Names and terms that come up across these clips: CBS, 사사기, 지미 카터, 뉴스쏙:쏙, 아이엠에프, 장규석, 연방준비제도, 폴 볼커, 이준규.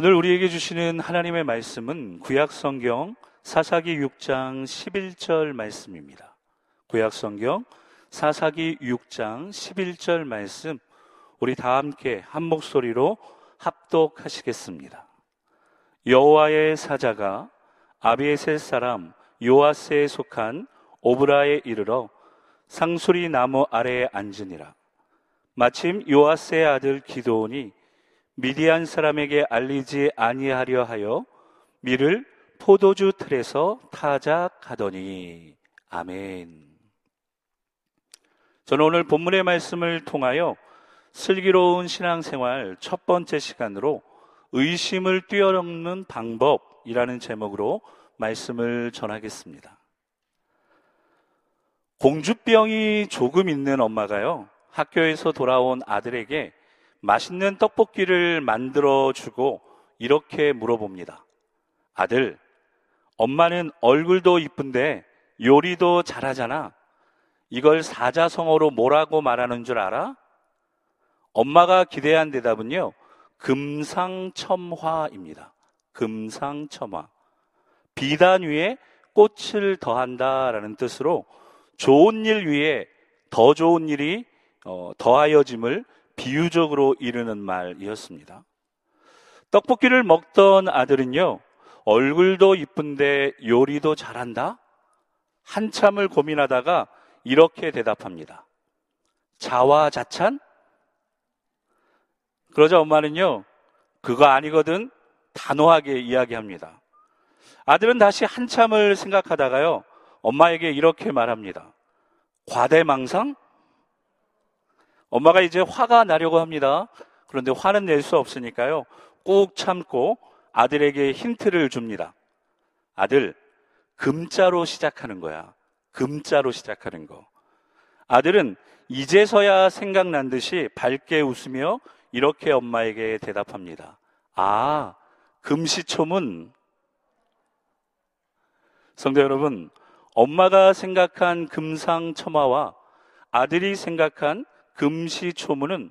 오늘 우리에게 주시는 하나님의 말씀은 구약성경 사사기 6장 11절 말씀입니다. 구약성경 사사기 6장 11절 말씀, 우리 다 함께 한 목소리로 합독하시겠습니다. 여호와의 사자가 아비에셀 사람 요아스에 속한 오브라에 이르러 상수리 나무 아래에 앉으니라. 마침 요아스의 아들 기드온이 미디안 사람에게 알리지 아니하려 하여 밀을 포도주 틀에서 타작하더니. 아멘. 저는 오늘 본문의 말씀을 통하여 슬기로운 신앙생활 첫 번째 시간으로 의심을 뛰어넘는 방법이라는 제목으로 말씀을 전하겠습니다. 공주병이 조금 있는 엄마가요, 학교에서 돌아온 아들에게 맛있는 떡볶이를 만들어주고 이렇게 물어봅니다. 아들, 엄마는 얼굴도 이쁜데 요리도 잘하잖아. 이걸 사자성어로 뭐라고 말하는 줄 알아? 엄마가 기대한 대답은요, 금상첨화입니다. 금상첨화. 비단 위에 꽃을 더한다라는 뜻으로 좋은 일 위에 더 좋은 일이 더하여짐을 비유적으로 이르는 말이었습니다. 떡볶이를 먹던 아들은요, 얼굴도 이쁜데 요리도 잘한다? 한참을 고민하다가 이렇게 대답합니다. 자화자찬? 그러자 엄마는요, 그거 아니거든, 단호하게 이야기합니다. 아들은 다시 한참을 생각하다가요, 엄마에게 이렇게 말합니다. 과대망상? 엄마가 이제 화가 나려고 합니다. 그런데 화는 낼 수 없으니까요, 꾹 참고 아들에게 힌트를 줍니다. 아들, 금자로 시작하는 거야. 금자로 시작하는 거. 아들은 이제서야 생각난 듯이 밝게 웃으며 이렇게 엄마에게 대답합니다. 아, 금시초문. 성도 여러분, 엄마가 생각한 금상첨화와 아들이 생각한 금시초문은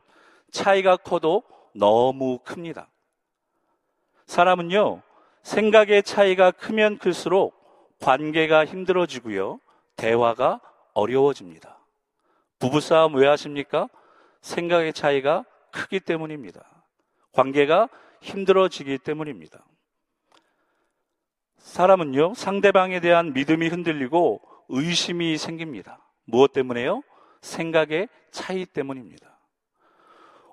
차이가 커도 너무 큽니다. 사람은요, 생각의 차이가 크면 클수록 관계가 힘들어지고요, 대화가 어려워집니다. 부부싸움 왜 하십니까? 생각의 차이가 크기 때문입니다. 관계가 힘들어지기 때문입니다. 사람은요, 상대방에 대한 믿음이 흔들리고 의심이 생깁니다. 무엇 때문에요? 생각의 차이 때문입니다.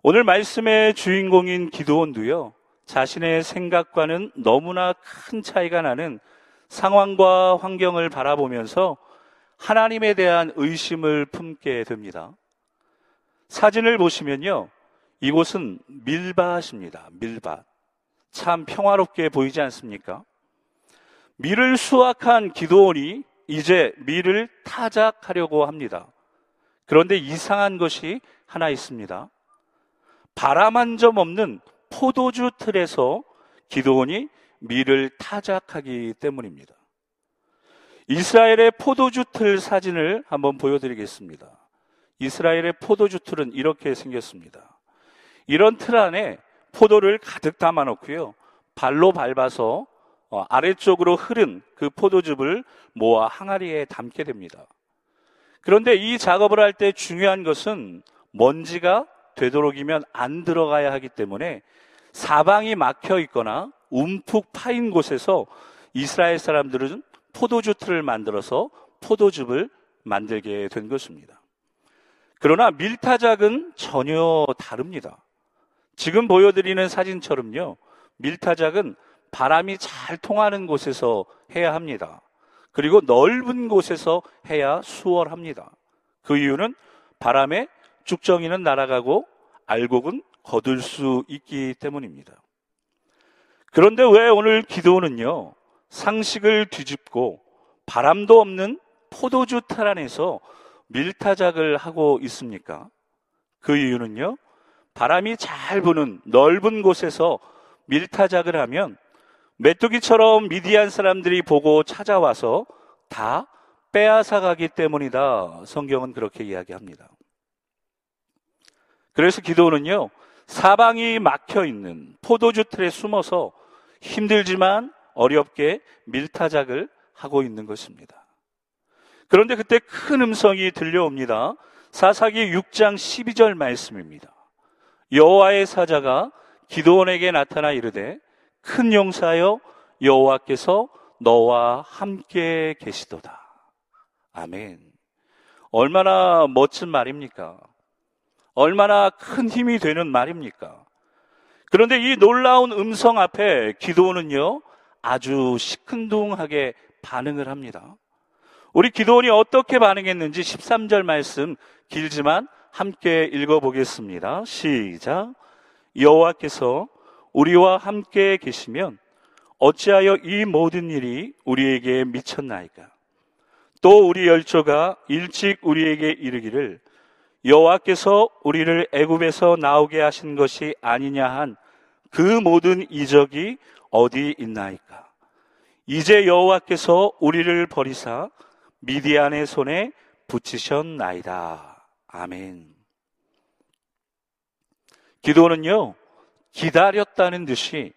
오늘 말씀의 주인공인 기드온도요, 자신의 생각과는 너무나 큰 차이가 나는 상황과 환경을 바라보면서 하나님에 대한 의심을 품게 됩니다. 사진을 보시면요, 이곳은 밀밭입니다. 밀밭. 참 평화롭게 보이지 않습니까? 밀을 수확한 기드온이 이제 밀을 타작하려고 합니다. 그런데 이상한 것이 하나 있습니다. 바람 한 점 없는 포도주 틀에서 기드온이 밀을 타작하기 때문입니다. 이스라엘의 포도주 틀 사진을 한번 보여드리겠습니다. 이스라엘의 포도주 틀은 이렇게 생겼습니다. 이런 틀 안에 포도를 가득 담아놓고요, 발로 밟아서 아래쪽으로 흐른 그 포도즙을 모아 항아리에 담게 됩니다. 그런데 이 작업을 할 때 중요한 것은 먼지가 되도록이면 안 들어가야 하기 때문에 사방이 막혀 있거나 움푹 파인 곳에서 이스라엘 사람들은 포도주 틀을 만들어서 포도즙을 만들게 된 것입니다. 그러나 밀타작은 전혀 다릅니다. 지금 보여드리는 사진처럼요, 밀타작은 바람이 잘 통하는 곳에서 해야 합니다. 그리고 넓은 곳에서 해야 수월합니다. 그 이유는 바람에 쭉정이는 날아가고 알곡은 거둘 수 있기 때문입니다. 그런데 왜 오늘 기드온은요, 상식을 뒤집고 바람도 없는 포도주 틀 안에서 밀타작을 하고 있습니까? 그 이유는요, 바람이 잘 부는 넓은 곳에서 밀타작을 하면 메뚜기처럼 미디안 사람들이 보고 찾아와서 다 빼앗아가기 때문이다. 성경은 그렇게 이야기합니다. 그래서 기드온은요, 사방이 막혀있는 포도주 틀에 숨어서 힘들지만 어렵게 밀타작을 하고 있는 것입니다. 그런데 그때 큰 음성이 들려옵니다. 사사기 6장 12절 말씀입니다. 여호와의 사자가 기드온에게 나타나 이르되 큰 용사여 여호와께서 너와 함께 계시도다. 아멘. 얼마나 멋진 말입니까? 얼마나 큰 힘이 되는 말입니까? 그런데 이 놀라운 음성 앞에 기드온은요 아주 시큰둥하게 반응을 합니다. 우리 기드온이 어떻게 반응했는지 13절 말씀 길지만 함께 읽어보겠습니다. 시작. 여호와께서 우리와 함께 계시면 어찌하여 이 모든 일이 우리에게 미쳤나이까? 또 우리 열조가 일찍 우리에게 이르기를 여호와께서 우리를 애굽에서 나오게 하신 것이 아니냐 한 그 모든 이적이 어디 있나이까? 이제 여호와께서 우리를 버리사 미디안의 손에 붙이셨나이다. 아멘. 기도는요 기다렸다는 듯이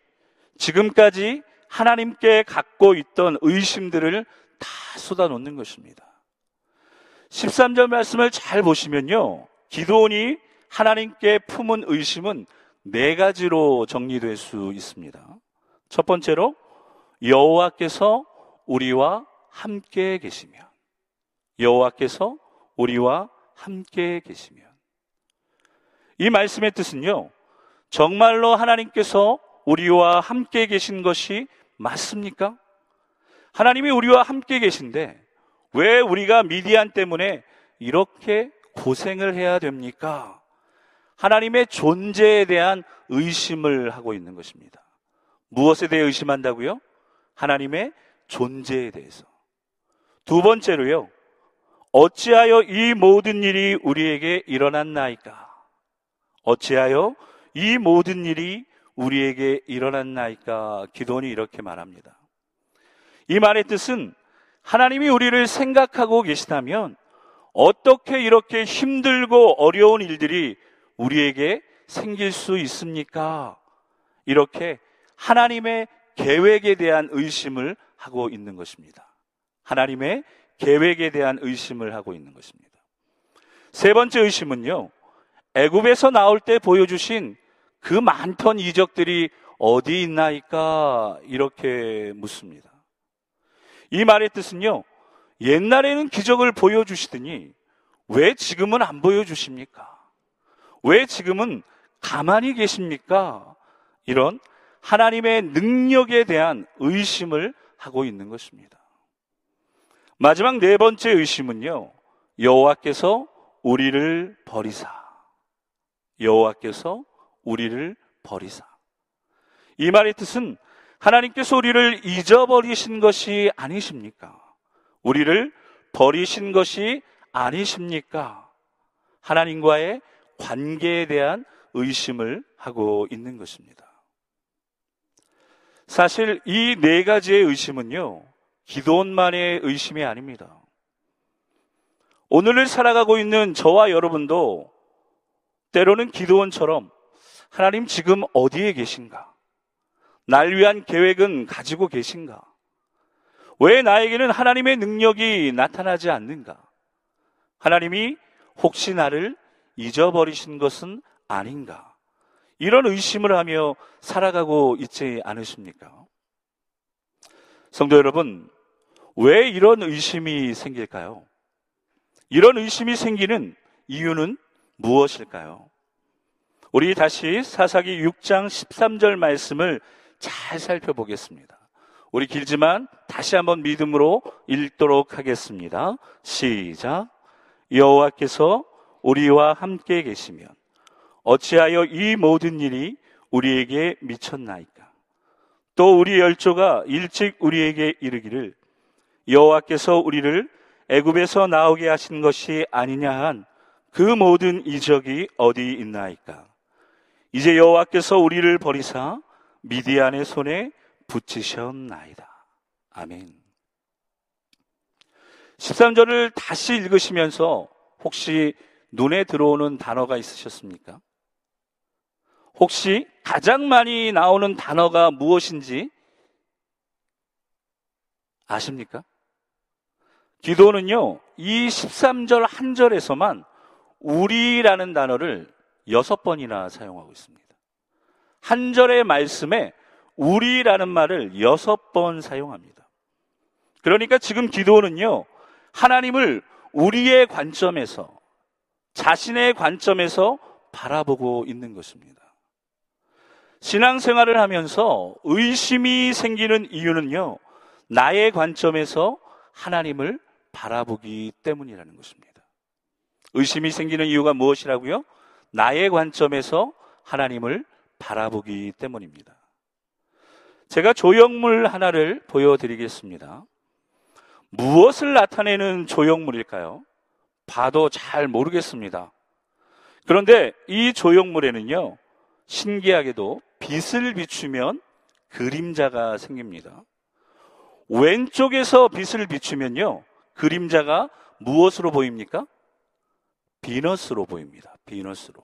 지금까지 하나님께 갖고 있던 의심들을 다 쏟아놓는 것입니다. 13절 말씀을 잘 보시면요 기드온이 하나님께 품은 의심은 네 가지로 정리될 수 있습니다. 첫 번째로 여호와께서 우리와 함께 계시면, 여호와께서 우리와 함께 계시면, 이 말씀의 뜻은요 정말로 하나님께서 우리와 함께 계신 것이 맞습니까? 하나님이 우리와 함께 계신데 왜 우리가 미디안 때문에 이렇게 고생을 해야 됩니까? 하나님의 존재에 대한 의심을 하고 있는 것입니다. 무엇에 대해 의심한다고요? 하나님의 존재에 대해서. 두 번째로요, 어찌하여 이 모든 일이 우리에게 일어났나이까? 어찌하여 이 모든 일이 우리에게 일어났나이까? 기드온이 이렇게 말합니다. 이 말의 뜻은 하나님이 우리를 생각하고 계시다면 어떻게 이렇게 힘들고 어려운 일들이 우리에게 생길 수 있습니까? 이렇게 하나님의 계획에 대한 의심을 하고 있는 것입니다. 하나님의 계획에 대한 의심을 하고 있는 것입니다. 세 번째 의심은요, 애굽에서 나올 때 보여주신 그 많던 이적들이 어디 있나이까? 이렇게 묻습니다. 이 말의 뜻은요, 옛날에는 기적을 보여주시더니 왜 지금은 안 보여주십니까? 왜 지금은 가만히 계십니까? 이런 하나님의 능력에 대한 의심을 하고 있는 것입니다. 마지막 네 번째 의심은요, 여호와께서 우리를 버리사. 여호와께서 우리를 버리사. 이 말의 뜻은 하나님께서 우리를 잊어버리신 것이 아니십니까? 우리를 버리신 것이 아니십니까? 하나님과의 관계에 대한 의심을 하고 있는 것입니다. 사실 이 네 가지의 의심은요, 기드온만의 의심이 아닙니다. 오늘을 살아가고 있는 저와 여러분도 때로는 기드온처럼 하나님 지금 어디에 계신가? 날 위한 계획은 가지고 계신가? 왜 나에게는 하나님의 능력이 나타나지 않는가? 하나님이 혹시 나를 잊어버리신 것은 아닌가? 이런 의심을 하며 살아가고 있지 않으십니까? 성도 여러분, 왜 이런 의심이 생길까요? 이런 의심이 생기는 이유는 무엇일까요? 우리 다시 사사기 6장 13절 말씀을 잘 살펴보겠습니다. 우리 길지만 다시 한번 믿음으로 읽도록 하겠습니다. 시작. 여호와께서 우리와 함께 계시면 어찌하여 이 모든 일이 우리에게 미쳤나이까? 또 우리 열조가 일찍 우리에게 이르기를 여호와께서 우리를 애굽에서 나오게 하신 것이 아니냐 한 그 모든 이적이 어디 있나이까? 이제 여호와께서 우리를 버리사 미디안의 손에 붙이셨나이다. 아멘. 13절을 다시 읽으시면서 혹시 눈에 들어오는 단어가 있으셨습니까? 혹시 가장 많이 나오는 단어가 무엇인지 아십니까? 기도는요, 이 13절 한 절에서만 우리라는 단어를 6번이나 사용하고 있습니다. 한 절의 말씀에 우리라는 말을 6번 사용합니다. 그러니까 지금 기도는요, 하나님을 우리의 관점에서, 자신의 관점에서 바라보고 있는 것입니다. 신앙생활을 하면서 의심이 생기는 이유는요, 나의 관점에서 하나님을 바라보기 때문이라는 것입니다. 의심이 생기는 이유가 무엇이라고요? 나의 관점에서 하나님을 바라보기 때문입니다. 제가 조형물 하나를 보여드리겠습니다. 무엇을 나타내는 조형물일까요? 봐도 잘 모르겠습니다. 그런데 이 조형물에는요, 신기하게도 빛을 비추면 그림자가 생깁니다. 왼쪽에서 빛을 비추면요, 그림자가 무엇으로 보입니까? 비너스로 보입니다. 비너스로.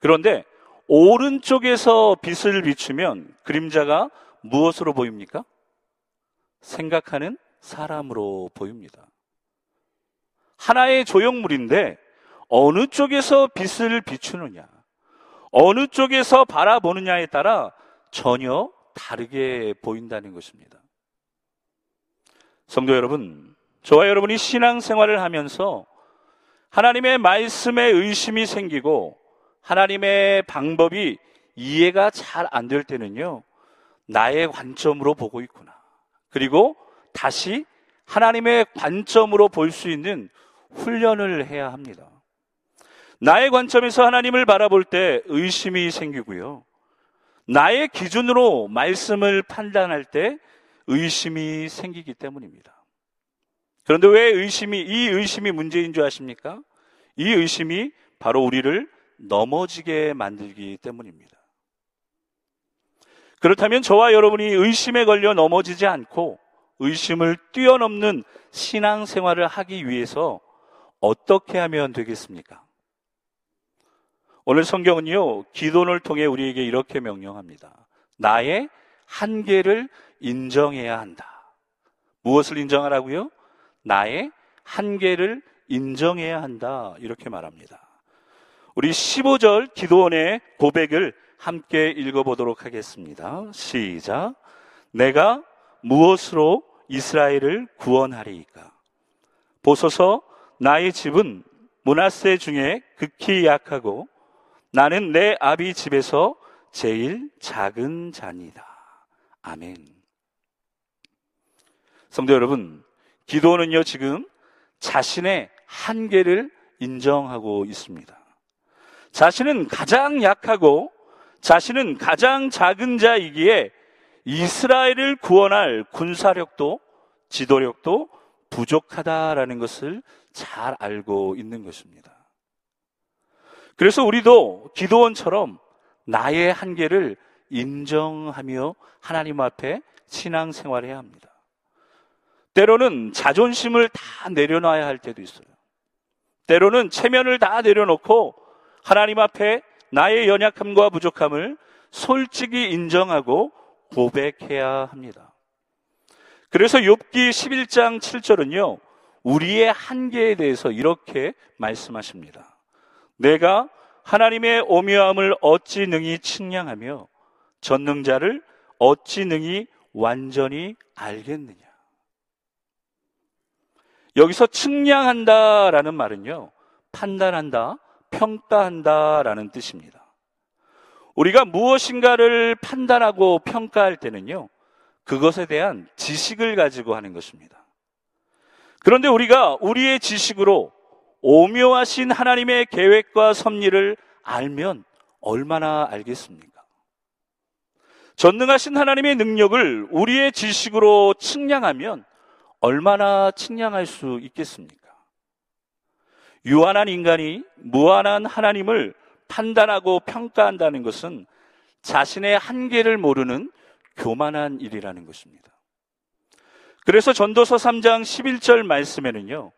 그런데 오른쪽에서 빛을 비추면 그림자가 무엇으로 보입니까? 생각하는 사람으로 보입니다. 하나의 조형물인데 어느 쪽에서 빛을 비추느냐, 어느 쪽에서 바라보느냐에 따라 전혀 다르게 보인다는 것입니다. 성도 여러분, 저와 여러분이 신앙생활을 하면서 하나님의 말씀에 의심이 생기고 하나님의 방법이 이해가 잘 안 될 때는요, 나의 관점으로 보고 있구나, 그리고 다시 하나님의 관점으로 볼 수 있는 훈련을 해야 합니다. 나의 관점에서 하나님을 바라볼 때 의심이 생기고요, 나의 기준으로 말씀을 판단할 때 의심이 생기기 때문입니다. 그런데 왜 이 의심이 문제인 줄 아십니까? 이 의심이 바로 우리를 넘어지게 만들기 때문입니다. 그렇다면 저와 여러분이 의심에 걸려 넘어지지 않고 의심을 뛰어넘는 신앙생활을 하기 위해서 어떻게 하면 되겠습니까? 오늘 성경은요, 기도를 통해 우리에게 이렇게 명령합니다. 나의 한계를 인정해야 한다. 무엇을 인정하라고요? 나의 한계를 인정해야 한다. 이렇게 말합니다. 우리 15절 기도원의 고백을 함께 읽어보도록 하겠습니다. 시작. 내가 무엇으로 이스라엘을 구원하리이까? 보소서, 나의 집은 므낫세 중에 극히 약하고 나는 내 아비 집에서 제일 작은 자니이다. 아멘. 성도 여러분, 기도는요, 지금 자신의 한계를 인정하고 있습니다. 자신은 가장 약하고 자신은 가장 작은 자이기에 이스라엘을 구원할 군사력도 지도력도 부족하다라는 것을 잘 알고 있는 것입니다. 그래서 우리도 기도원처럼 나의 한계를 인정하며 하나님 앞에 신앙생활해야 합니다. 때로는 자존심을 다 내려놔야 할 때도 있어요. 때로는 체면을 다 내려놓고 하나님 앞에 나의 연약함과 부족함을 솔직히 인정하고 고백해야 합니다. 그래서 욥기 11장 7절은요, 우리의 한계에 대해서 이렇게 말씀하십니다. 내가 하나님의 오묘함을 어찌 능히 측량하며 전능자를 어찌 능히 완전히 알겠느냐. 여기서 측량한다라는 말은요, 판단한다, 평가한다라는 뜻입니다. 우리가 무엇인가를 판단하고 평가할 때는요, 그것에 대한 지식을 가지고 하는 것입니다. 그런데 우리가 우리의 지식으로 오묘하신 하나님의 계획과 섭리를 알면 얼마나 알겠습니까? 전능하신 하나님의 능력을 우리의 지식으로 측량하면 얼마나 측량할 수 있겠습니까? 유한한 인간이 무한한 하나님을 판단하고 평가한다는 것은 자신의 한계를 모르는 교만한 일이라는 것입니다. 그래서 전도서 3장 11절 말씀에는요,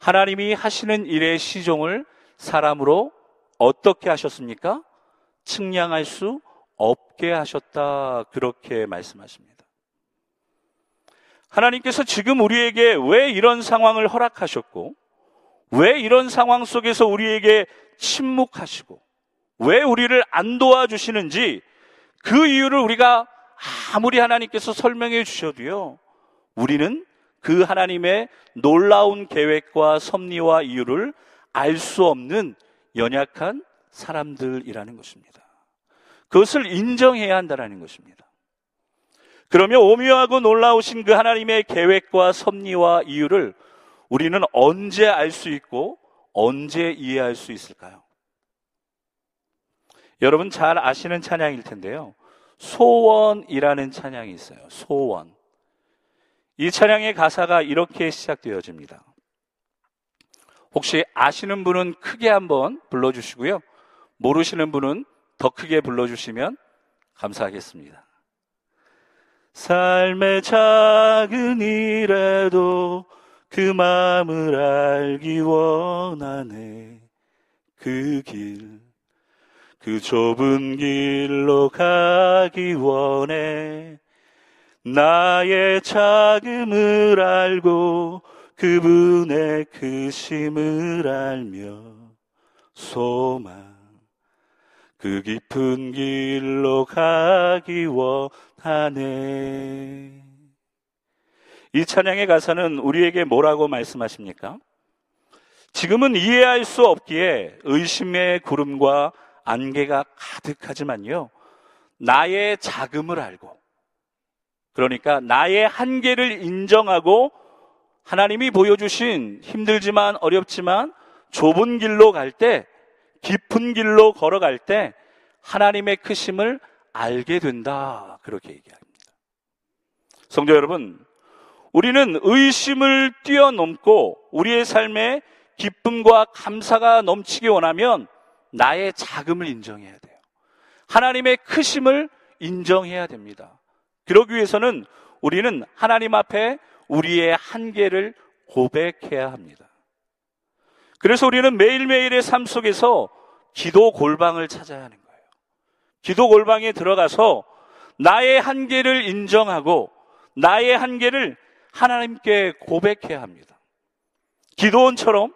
하나님이 하시는 일의 시종을 사람으로 어떻게 하셨습니까? 측량할 수 없게 하셨다. 그렇게 말씀하십니다. 하나님께서 지금 우리에게 왜 이런 상황을 허락하셨고, 왜 이런 상황 속에서 우리에게 침묵하시고, 왜 우리를 안 도와주시는지 그 이유를 우리가 아무리 하나님께서 설명해 주셔도요, 우리는 그 하나님의 놀라운 계획과 섭리와 이유를 알 수 없는 연약한 사람들이라는 것입니다. 그것을 인정해야 한다는 것입니다. 그러면 오묘하고 놀라우신 그 하나님의 계획과 섭리와 이유를 우리는 언제 알 수 있고 언제 이해할 수 있을까요? 여러분 잘 아시는 찬양일 텐데요, 소원이라는 찬양이 있어요. 소원. 이 찬양의 가사가 이렇게 시작되어집니다. 혹시 아시는 분은 크게 한번 불러주시고요, 모르시는 분은 더 크게 불러주시면 감사하겠습니다. 삶의 작은 일에도 그 마음을 알기 원하네. 그 길, 그 좁은 길로 가기 원해. 나의 자금을 알고 그분의 크심을 알며 소망, 그 깊은 길로 가기 원하네. 이 찬양의 가사는 우리에게 뭐라고 말씀하십니까? 지금은 이해할 수 없기에 의심의 구름과 안개가 가득하지만요, 나의 자금을 알고, 그러니까 나의 한계를 인정하고 하나님이 보여주신 힘들지만 어렵지만 좁은 길로 갈 때, 깊은 길로 걸어갈 때 하나님의 크심을 알게 된다. 그렇게 얘기합니다. 성도 여러분, 우리는 의심을 뛰어넘고 우리의 삶에 기쁨과 감사가 넘치기 원하면 나의 자금을 인정해야 돼요. 하나님의 크심을 인정해야 됩니다. 그러기 위해서는 우리는 하나님 앞에 우리의 한계를 고백해야 합니다. 그래서 우리는 매일매일의 삶 속에서 기도 골방을 찾아야 하는 거예요. 기도 골방에 들어가서 나의 한계를 인정하고 나의 한계를 하나님께 고백해야 합니다. 기도원처럼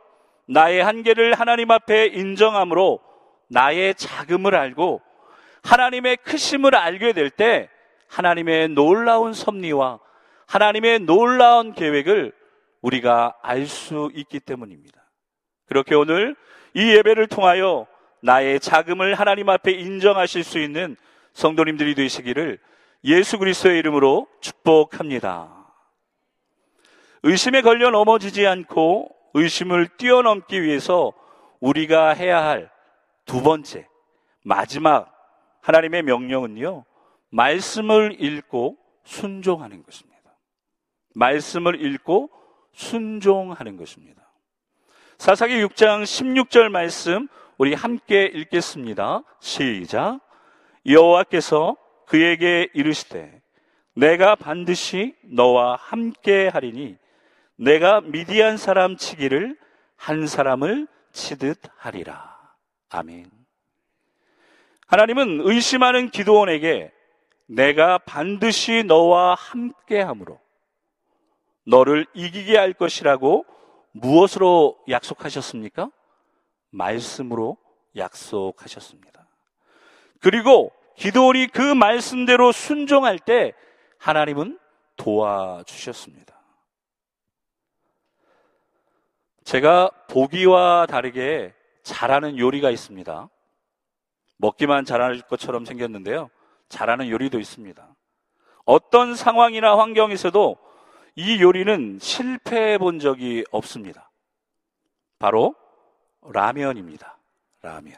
나의 한계를 하나님 앞에 인정함으로 나의 자금을 알고 하나님의 크심을 알게 될 때 하나님의 놀라운 섭리와 하나님의 놀라운 계획을 우리가 알 수 있기 때문입니다. 그렇게 오늘 이 예배를 통하여 나의 자금을 하나님 앞에 인정하실 수 있는 성도님들이 되시기를 예수 그리스도의 이름으로 축복합니다. 의심에 걸려 넘어지지 않고 의심을 뛰어넘기 위해서 우리가 해야 할 두 번째, 마지막 하나님의 명령은요, 말씀을 읽고 순종하는 것입니다. 말씀을 읽고 순종하는 것입니다. 사사기 6장 16절 말씀 우리 함께 읽겠습니다. 시작. 여호와께서 그에게 이르시되 내가 반드시 너와 함께 하리니 내가 미디안 사람 치기를 한 사람을 치듯 하리라. 아멘. 하나님은 의심하는 기도원에게 내가 반드시 너와 함께 함으로 너를 이기게 할 것이라고 무엇으로 약속하셨습니까? 말씀으로 약속하셨습니다. 그리고 기도원이 그 말씀대로 순종할 때 하나님은 도와주셨습니다. 제가 보기와 다르게 잘하는 요리가 있습니다. 먹기만 잘할 것처럼 생겼는데요, 잘하는 요리도 있습니다. 어떤 상황이나 환경에서도 이 요리는 실패해 본 적이 없습니다. 바로 라면입니다. 라면.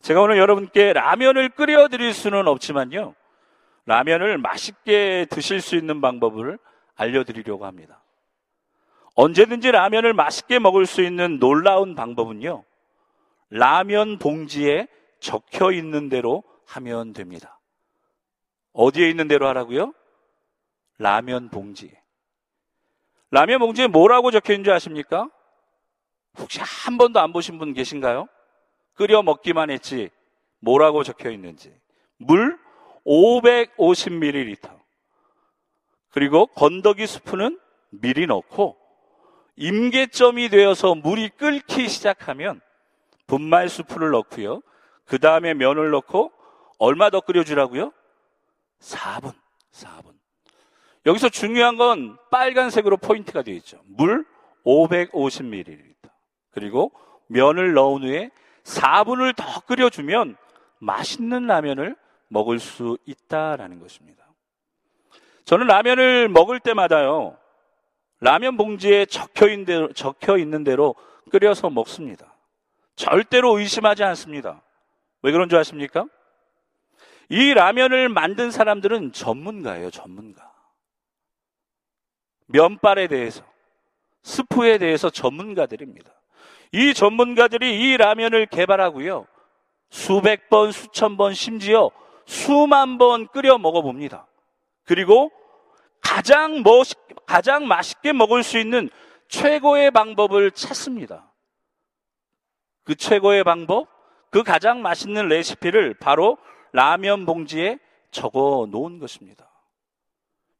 제가 오늘 여러분께 라면을 끓여 드릴 수는 없지만요, 라면을 맛있게 드실 수 있는 방법을 알려드리려고 합니다. 언제든지 라면을 맛있게 먹을 수 있는 놀라운 방법은요, 라면 봉지에 적혀 있는 대로 하면 됩니다. 어디에 있는 대로 하라고요? 라면 봉지에. 라면 봉지에 뭐라고 적혀 있는지 아십니까? 혹시 한 번도 안 보신 분 계신가요? 끓여 먹기만 했지 뭐라고 적혀 있는지. 물 550ml, 그리고 건더기 스프는 미리 넣고 임계점이 되어서 물이 끓기 시작하면 분말 수프를 넣고요. 그 다음에 면을 넣고 얼마 더 끓여주라고요? 4분. 여기서 중요한 건 빨간색으로 포인트가 되어 있죠. 물 550ml, 그리고 면을 넣은 후에 4분을 더 끓여주면 맛있는 라면을 먹을 수 있다라는 것입니다. 저는 라면을 먹을 때마다요, 라면 봉지에 적혀있는 대로 끓여서 먹습니다. 절대로 의심하지 않습니다. 왜 그런 줄 아십니까? 이 라면을 만든 사람들은 전문가예요, 전문가. 면발에 대해서, 스프에 대해서 전문가들입니다. 이 전문가들이 이 라면을 개발하고요, 수백 번, 수천 번, 심지어 수만 번 끓여 먹어봅니다. 그리고 가장 맛있게 먹을 수 있는 최고의 방법을 찾습니다. 그 최고의 방법, 그 가장 맛있는 레시피를 바로 라면 봉지에 적어 놓은 것입니다.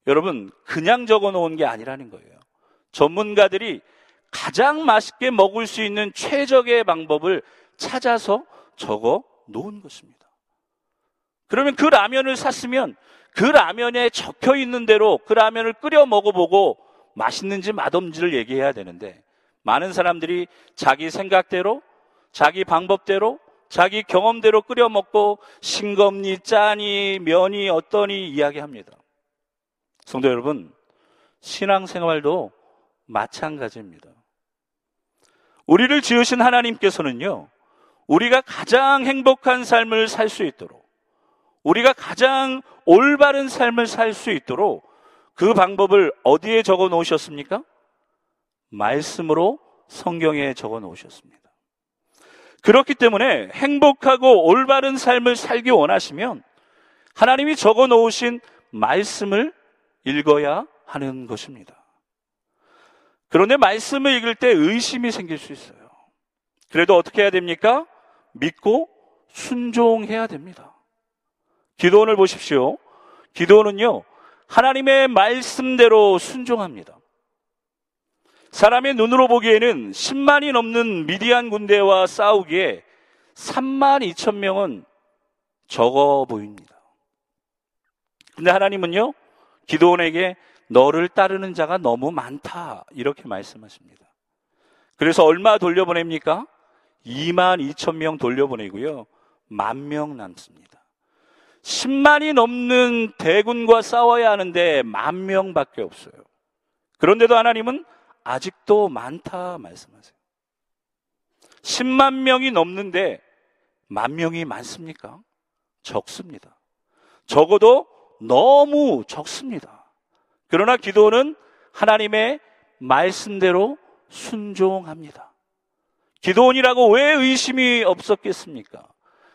여러분, 그냥 적어 놓은 게 아니라는 거예요. 전문가들이 가장 맛있게 먹을 수 있는 최적의 방법을 찾아서 적어 놓은 것입니다. 그러면 그 라면을 샀으면 그 라면에 적혀 있는 대로 그 라면을 끓여 먹어보고 맛있는지 맛없는지를 얘기해야 되는데, 많은 사람들이 자기 생각대로, 자기 방법대로, 자기 경험대로 끓여 먹고 싱겁니, 짜니, 면이 어떠니 이야기합니다. 성도 여러분, 신앙생활도 마찬가지입니다. 우리를 지으신 하나님께서는요, 우리가 가장 행복한 삶을 살 수 있도록, 우리가 가장 올바른 삶을 살 수 있도록 그 방법을 어디에 적어 놓으셨습니까? 말씀으로 성경에 적어 놓으셨습니다. 그렇기 때문에 행복하고 올바른 삶을 살기 원하시면 하나님이 적어 놓으신 말씀을 읽어야 하는 것입니다. 그런데 말씀을 읽을 때 의심이 생길 수 있어요. 그래도 어떻게 해야 됩니까? 믿고 순종해야 됩니다. 기도원을 보십시오. 기도원은요, 하나님의 말씀대로 순종합니다. 사람의 눈으로 보기에는 10만이 넘는 미디안 군대와 싸우기에 3만 2천 명은 적어 보입니다. 근데 하나님은요, 기도원에게 너를 따르는 자가 너무 많다, 이렇게 말씀하십니다. 그래서 얼마 돌려보냅니까? 2만 2천 명 돌려보내고요, 1만 명 남습니다. 10만이 넘는 대군과 싸워야 하는데 1만 명밖에 없어요. 그런데도 하나님은 아직도 많다 말씀하세요. 10만 명이 넘는데 1만 명이 많습니까? 적습니다. 적어도 너무 적습니다. 그러나 기도는 하나님의 말씀대로 순종합니다. 기도원이라고 왜 의심이 없었겠습니까?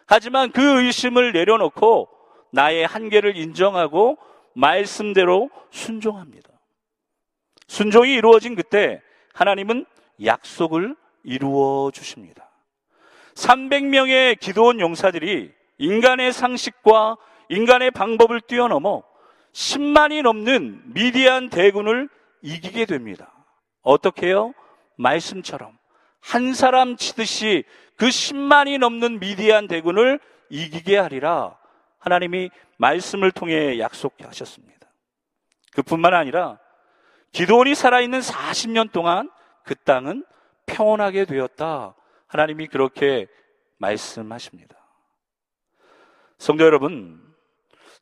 하지만 그 의심을 내려놓고 나의 한계를 인정하고 말씀대로 순종합니다. 순종이 이루어진 그때 하나님은 약속을 이루어 주십니다. 300명의 기도원 용사들이 인간의 상식과 인간의 방법을 뛰어넘어 10만이 넘는 미디안 대군을 이기게 됩니다. 어떻게요? 말씀처럼 한 사람 치듯이 그 10만이 넘는 미디안 대군을 이기게 하리라 하나님이 말씀을 통해 약속하셨습니다. 그뿐만 아니라 기드온이 살아있는 40년 동안 그 땅은 평온하게 되었다, 하나님이 그렇게 말씀하십니다. 성도 여러분,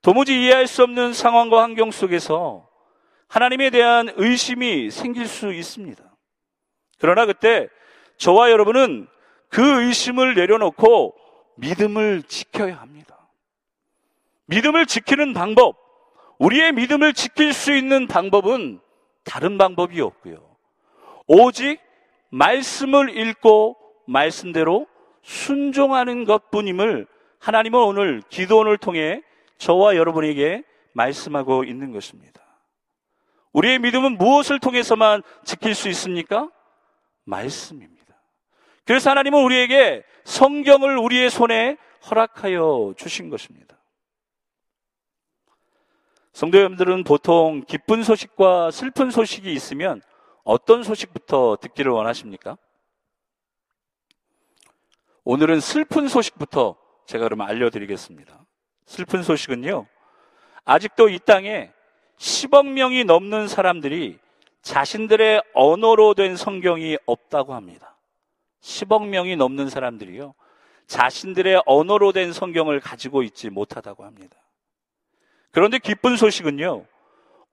도무지 이해할 수 없는 상황과 환경 속에서 하나님에 대한 의심이 생길 수 있습니다. 그러나 그때 저와 여러분은 그 의심을 내려놓고 믿음을 지켜야 합니다. 믿음을 지키는 방법, 우리의 믿음을 지킬 수 있는 방법은 다른 방법이 없고요, 오직 말씀을 읽고 말씀대로 순종하는 것뿐임을 하나님은 오늘 기도원을 통해 저와 여러분에게 말씀하고 있는 것입니다. 우리의 믿음은 무엇을 통해서만 지킬 수 있습니까? 말씀입니다. 그래서 하나님은 우리에게 성경을 우리의 손에 허락하여 주신 것입니다. 성도 여러분들은 보통 기쁜 소식과 슬픈 소식이 있으면 어떤 소식부터 듣기를 원하십니까? 오늘은 슬픈 소식부터 제가 그럼 알려드리겠습니다. 슬픈 소식은요, 아직도 이 땅에 10억 명이 넘는 사람들이 자신들의 언어로 된 성경이 없다고 합니다. 10억 명이 넘는 사람들이요, 자신들의 언어로 된 성경을 가지고 있지 못하다고 합니다. 그런데 기쁜 소식은요,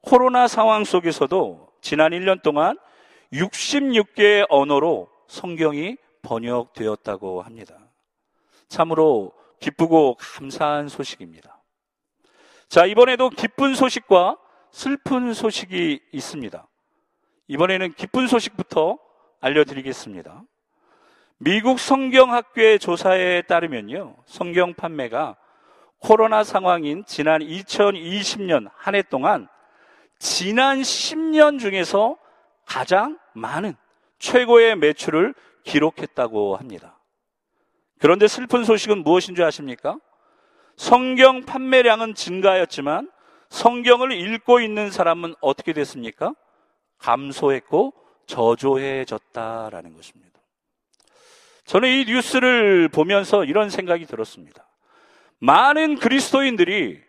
코로나 상황 속에서도 지난 1년 동안 66개의 언어로 성경이 번역되었다고 합니다. 참으로 기쁘고 감사한 소식입니다. 자, 이번에도 기쁜 소식과 슬픈 소식이 있습니다. 이번에는 기쁜 소식부터 알려드리겠습니다. 미국 성경학교의 조사에 따르면요, 성경 판매가 코로나 상황인 지난 2020년 한 해 동안 지난 10년 중에서 가장 많은 최고의 매출을 기록했다고 합니다. 그런데 슬픈 소식은 무엇인 줄 아십니까? 성경 판매량은 증가하였지만 성경을 읽고 있는 사람은 어떻게 됐습니까? 감소했고 저조해졌다라는 것입니다. 저는 이 뉴스를 보면서 이런 생각이 들었습니다. 많은 그리스도인들이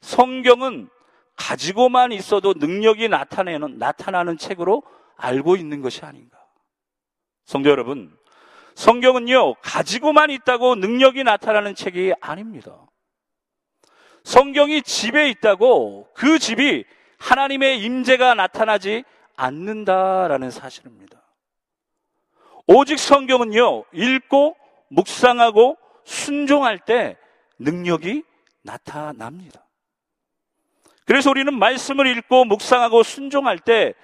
성경은 가지고만 있어도 능력이 나타나는 책으로 알고 있는 것이 아닌가. 성도 여러분, 성경은요, 가지고만 있다고 능력이 나타나는 책이 아닙니다. 성경이 집에 있다고 그 집이 하나님의 임재가 나타나지 않는다라는 사실입니다. 오직 성경은요, 읽고 묵상하고 순종할 때 능력이 나타납니다. 그래서 우리는 말씀을 읽고 묵상하고 순종할 때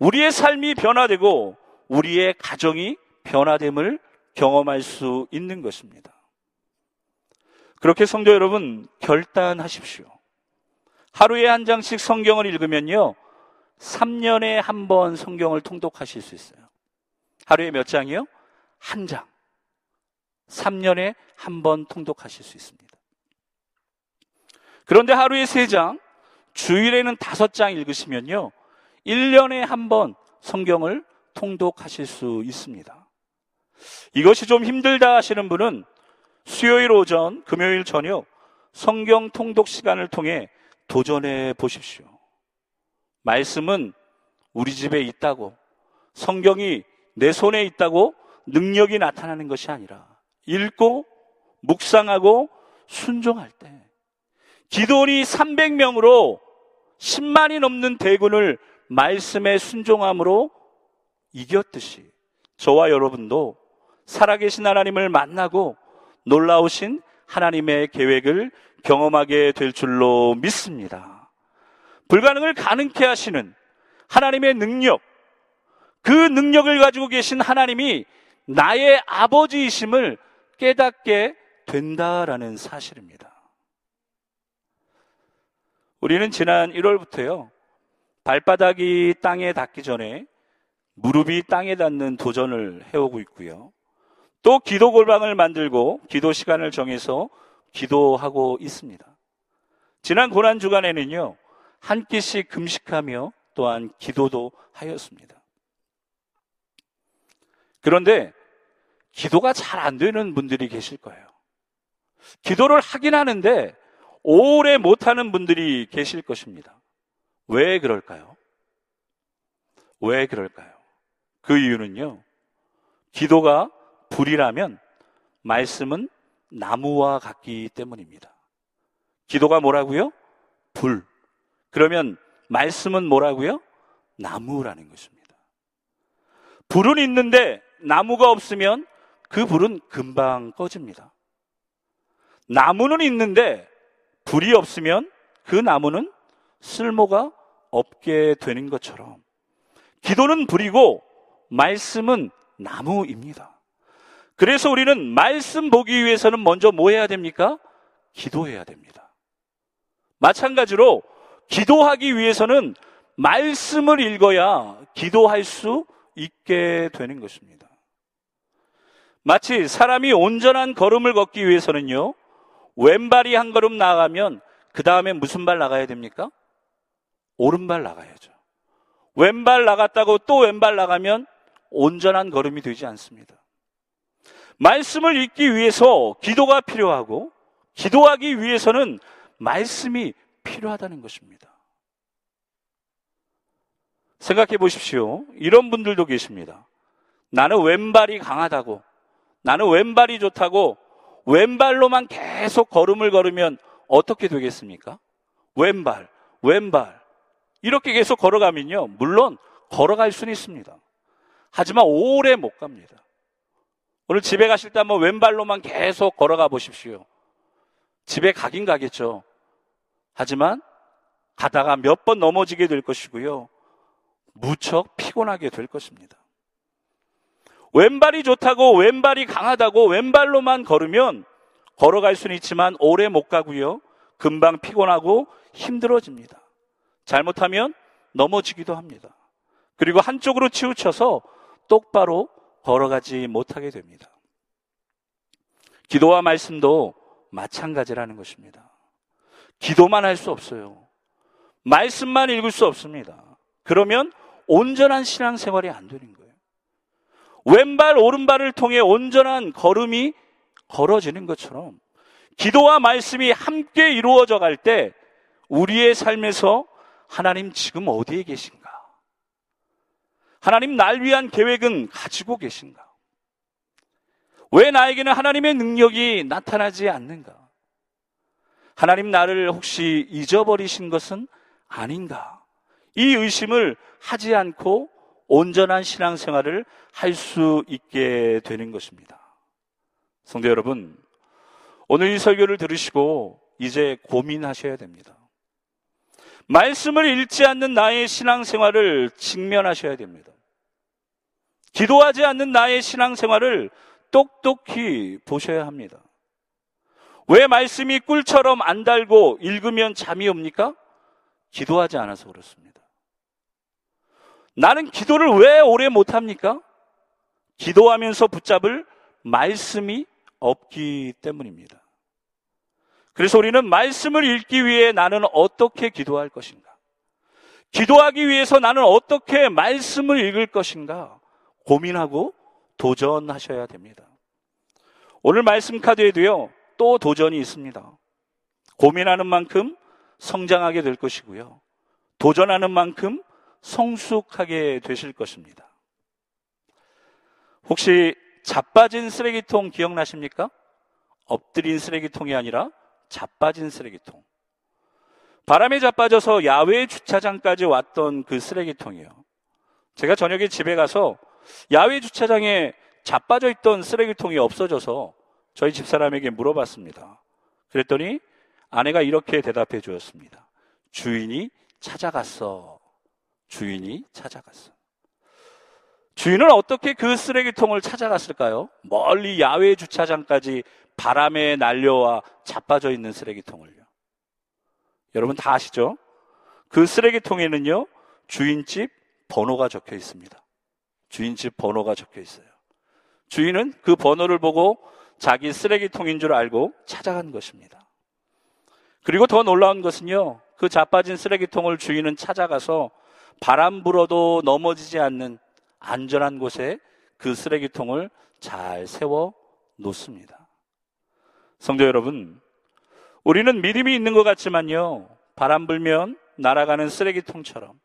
우리의 삶이 변화되고 우리의 가정이 변화됨을 경험할 수 있는 것입니다. 그렇게 성도 여러분, 결단하십시오. 하루에 한 장씩 성경을 읽으면요, 3년에 한 번 성경을 통독하실 수 있어요. 하루에 몇 장이요? 한 장. 3년에 한 번 통독하실 수 있습니다. 그런데 하루에 3장, 주일에는 5장 읽으시면요, 1년에 한 번 성경을 통독하실 수 있습니다. 이것이 좀 힘들다 하시는 분은 수요일 오전, 금요일 저녁 성경 통독 시간을 통해 도전해 보십시오. 말씀은 우리 집에 있다고, 성경이 내 손에 있다고 능력이 나타나는 것이 아니라 읽고 묵상하고 순종할 때, 기도원이 300명으로 10만이 넘는 대군을 말씀의 순종함으로 이겼듯이 저와 여러분도 살아계신 하나님을 만나고 놀라우신 하나님의 계획을 경험하게 될 줄로 믿습니다. 불가능을 가능케 하시는 하나님의 능력, 그 능력을 가지고 계신 하나님이 나의 아버지이심을 깨닫게 된다라는 사실입니다. 우리는 지난 1월부터요, 발바닥이 땅에 닿기 전에 무릎이 땅에 닿는 도전을 해오고 있고요, 또 기도 골방을 만들고 기도 시간을 정해서 기도하고 있습니다. 지난 고난 주간에는요, 한 끼씩 금식하며 또한 기도도 하였습니다. 그런데 기도가 잘 안 되는 분들이 계실 거예요. 기도를 하긴 하는데 오래 못하는 분들이 계실 것입니다. 왜 그럴까요? 왜 그럴까요? 그 이유는요, 기도가 불이라면 말씀은 나무와 같기 때문입니다. 기도가 뭐라고요? 불. 그러면 말씀은 뭐라고요? 나무라는 것입니다. 불은 있는데 나무가 없으면 그 불은 금방 꺼집니다. 나무는 있는데 불이 없으면 그 나무는 쓸모가 없게 되는 것처럼 기도는 불이고 말씀은 나무입니다. 그래서 우리는 말씀 보기 위해서는 먼저 뭐 해야 됩니까? 기도해야 됩니다. 마찬가지로 기도하기 위해서는 말씀을 읽어야 기도할 수 있게 되는 것입니다. 마치 사람이 온전한 걸음을 걷기 위해서는요, 왼발이 한 걸음 나가면 그 다음에 무슨 발 나가야 됩니까? 오른발 나가야죠. 왼발 나갔다고 또 왼발 나가면 온전한 걸음이 되지 않습니다. 말씀을 읽기 위해서 기도가 필요하고, 기도하기 위해서는 말씀이 필요하다는 것입니다. 생각해 보십시오. 이런 분들도 계십니다. 나는 왼발이 강하다고, 나는 왼발이 좋다고 왼발로만 계속 걸음을 걸으면 어떻게 되겠습니까? 왼발 이렇게 계속 걸어가면요, 물론 걸어갈 수는 있습니다. 하지만 오래 못 갑니다. 오늘 집에 가실 때 한번 왼발로만 계속 걸어가 보십시오. 집에 가긴 가겠죠. 하지만 가다가 몇 번 넘어지게 될 것이고요, 무척 피곤하게 될 것입니다. 왼발이 좋다고, 왼발이 강하다고 왼발로만 걸으면 걸어갈 수는 있지만 오래 못 가고요, 금방 피곤하고 힘들어집니다. 잘못하면 넘어지기도 합니다. 그리고 한쪽으로 치우쳐서 똑바로 걸어가지 못하게 됩니다. 기도와 말씀도 마찬가지라는 것입니다. 기도만 할 수 없어요. 말씀만 읽을 수 없습니다. 그러면 온전한 신앙생활이 안 되는 거예요. 왼발 오른발을 통해 온전한 걸음이 걸어지는 것처럼 기도와 말씀이 함께 이루어져 갈 때 우리의 삶에서 하나님 지금 어디에 계신가? 하나님 날 위한 계획은 가지고 계신가? 왜 나에게는 하나님의 능력이 나타나지 않는가? 하나님 나를 혹시 잊어버리신 것은 아닌가? 이 의심을 하지 않고 온전한 신앙생활을 할 수 있게 되는 것입니다. 성도 여러분, 오늘 이 설교를 들으시고 이제 고민하셔야 됩니다. 말씀을 읽지 않는 나의 신앙생활을 직면하셔야 됩니다. 기도하지 않는 나의 신앙생활을 똑똑히 보셔야 합니다. 왜 말씀이 꿀처럼 안 달고 읽으면 잠이 옵니까? 기도하지 않아서 그렇습니다. 나는 기도를 왜 오래 못합니까? 기도하면서 붙잡을 말씀이 없기 때문입니다. 그래서 우리는 말씀을 읽기 위해 나는 어떻게 기도할 것인가? 기도하기 위해서 나는 어떻게 말씀을 읽을 것인가? 고민하고 도전하셔야 됩니다. 오늘 말씀 카드에도요, 또 도전이 있습니다. 고민하는 만큼 성장하게 될 것이고요, 도전하는 만큼 성숙하게 되실 것입니다. 혹시 자빠진 쓰레기통 기억나십니까? 엎드린 쓰레기통이 아니라 자빠진 쓰레기통. 바람에 자빠져서 야외 주차장까지 왔던 그 쓰레기통이요. 제가 저녁에 집에 가서 야외 주차장에 자빠져 있던 쓰레기통이 없어져서 저희 집사람에게 물어봤습니다. 그랬더니 아내가 이렇게 대답해 주었습니다. 주인이 찾아갔어. 주인은 어떻게 그 쓰레기통을 찾아갔을까요? 멀리 야외 주차장까지 바람에 날려와 자빠져 있는 쓰레기통을요. 여러분 다 아시죠? 그 쓰레기통에는요, 주인집 번호가 적혀 있습니다. 주인집 번호가 적혀 있어요. 주인은 그 번호를 보고 자기 쓰레기통인 줄 알고 찾아간 것입니다. 그리고 더 놀라운 것은요, 그 자빠진 쓰레기통을 주인은 찾아가서 바람 불어도 넘어지지 않는 안전한 곳에 그 쓰레기통을 잘 세워 놓습니다. 성도 여러분, 우리는 믿음이 있는 것 같지만요, 바람 불면 날아가는 쓰레기통처럼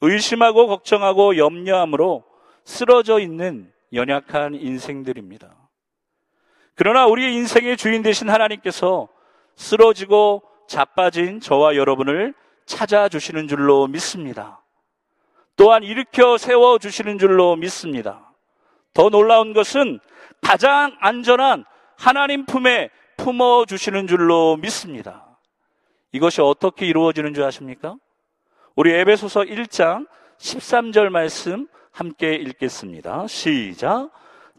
의심하고 걱정하고 염려함으로 쓰러져 있는 연약한 인생들입니다. 그러나 우리의 인생의 주인 되신 하나님께서 쓰러지고 자빠진 저와 여러분을 찾아주시는 줄로 믿습니다. 또한 일으켜 세워주시는 줄로 믿습니다. 더 놀라운 것은 가장 안전한 하나님 품에 품어주시는 줄로 믿습니다. 이것이 어떻게 이루어지는 줄 아십니까? 우리 에베소서 1장 13절 말씀 함께 읽겠습니다. 시작!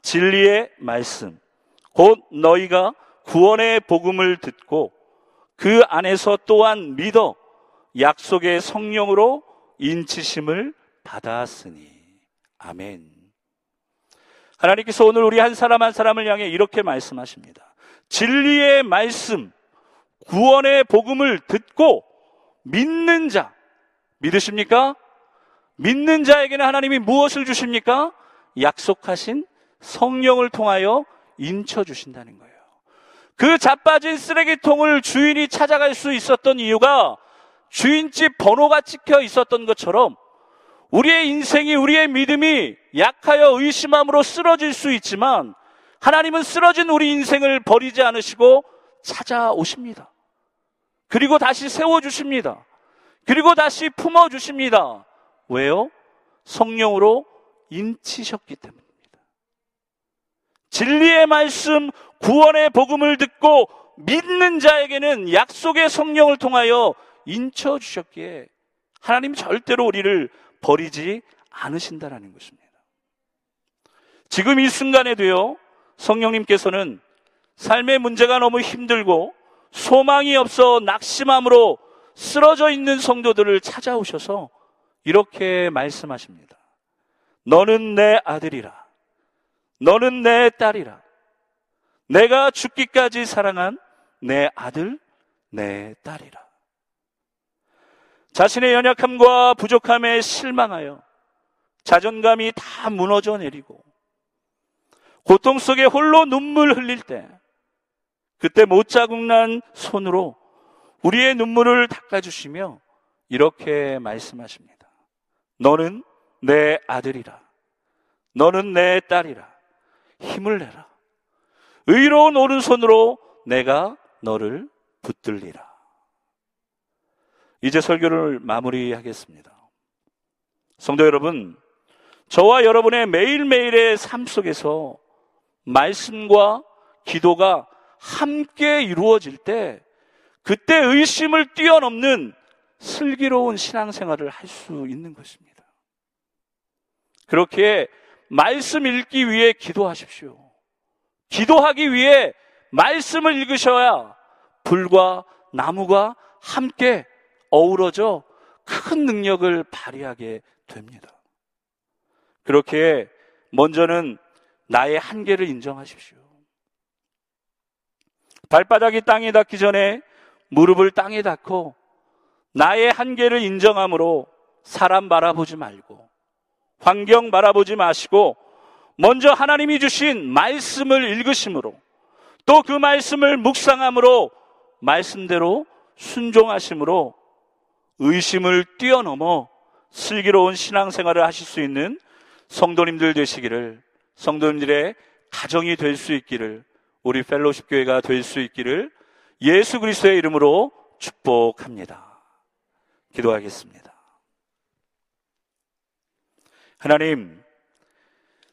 진리의 말씀, 곧 너희가 구원의 복음을 듣고 그 안에서 또한 믿어 약속의 성령으로 인치심을 받았으니. 아멘. 하나님께서 오늘 우리 한 사람 한 사람을 향해 이렇게 말씀하십니다. 진리의 말씀, 구원의 복음을 듣고 믿는 자, 믿으십니까? 믿는 자에게는 하나님이 무엇을 주십니까? 약속하신 성령을 통하여 인쳐주신다는 거예요. 그 자빠진 쓰레기통을 주인이 찾아갈 수 있었던 이유가 주인집 번호가 찍혀 있었던 것처럼 우리의 인생이, 우리의 믿음이 약하여 의심함으로 쓰러질 수 있지만 하나님은 쓰러진 우리 인생을 버리지 않으시고 찾아오십니다. 그리고 다시 세워주십니다. 그리고 다시 품어주십니다. 왜요? 성령으로 인치셨기 때문입니다. 진리의 말씀, 구원의 복음을 듣고 믿는 자에게는 약속의 성령을 통하여 인쳐주셨기에 하나님 절대로 우리를 버리지 않으신다라는 것입니다. 지금 이 순간에도요, 성령님께서는 삶의 문제가 너무 힘들고 소망이 없어 낙심함으로 쓰러져 있는 성도들을 찾아오셔서 이렇게 말씀하십니다. 너는 내 아들이라. 너는 내 딸이라. 내가 죽기까지 사랑한 내 아들, 내 딸이라. 자신의 연약함과 부족함에 실망하여 자존감이 다 무너져 내리고 고통 속에 홀로 눈물 흘릴 때, 그때 못자국 난 손으로 우리의 눈물을 닦아주시며 이렇게 말씀하십니다. 너는 내 아들이라. 너는 내 딸이라. 힘을 내라. 의로운 오른손으로 내가 너를 붙들리라. 이제 설교를 마무리하겠습니다. 성도 여러분, 저와 여러분의 매일매일의 삶 속에서 말씀과 기도가 함께 이루어질 때 그때 의심을 뛰어넘는 슬기로운 신앙생활을 할 수 있는 것입니다. 그렇게 말씀 읽기 위해 기도하십시오. 기도하기 위해 말씀을 읽으셔야 불과 나무가 함께 어우러져 큰 능력을 발휘하게 됩니다. 그렇게 먼저는 나의 한계를 인정하십시오. 발바닥이 땅에 닿기 전에 무릎을 땅에 닿고 나의 한계를 인정함으로 사람 바라보지 말고 환경 바라보지 마시고 먼저 하나님이 주신 말씀을 읽으심으로 또 그 말씀을 묵상함으로 말씀대로 순종하심으로 의심을 뛰어넘어 슬기로운 신앙생활을 하실 수 있는 성도님들 되시기를, 성도님들의 가정이 될 수 있기를, 우리 펠로십 교회가 될 수 있기를 예수 그리스도의 이름으로 축복합니다. 기도하겠습니다. 하나님,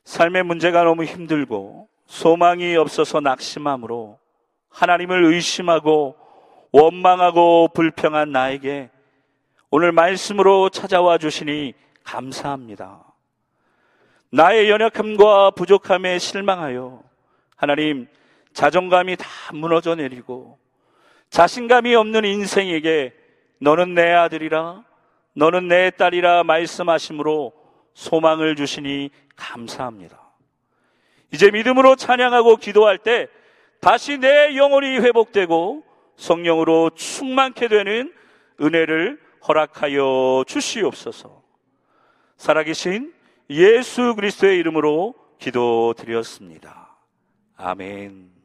삶의 문제가 너무 힘들고 소망이 없어서 낙심함으로 하나님을 의심하고 원망하고 불평한 나에게 오늘 말씀으로 찾아와 주시니 감사합니다. 나의 연약함과 부족함에 실망하여 하나님, 자존감이 다 무너져 내리고 자신감이 없는 인생에게 너는 내 아들이라, 너는 내 딸이라 말씀하심으로 소망을 주시니 감사합니다. 이제 믿음으로 찬양하고 기도할 때 다시 내 영혼이 회복되고 성령으로 충만케 되는 은혜를 허락하여 주시옵소서. 살아계신 예수 그리스도의 이름으로 기도드렸습니다. 아멘.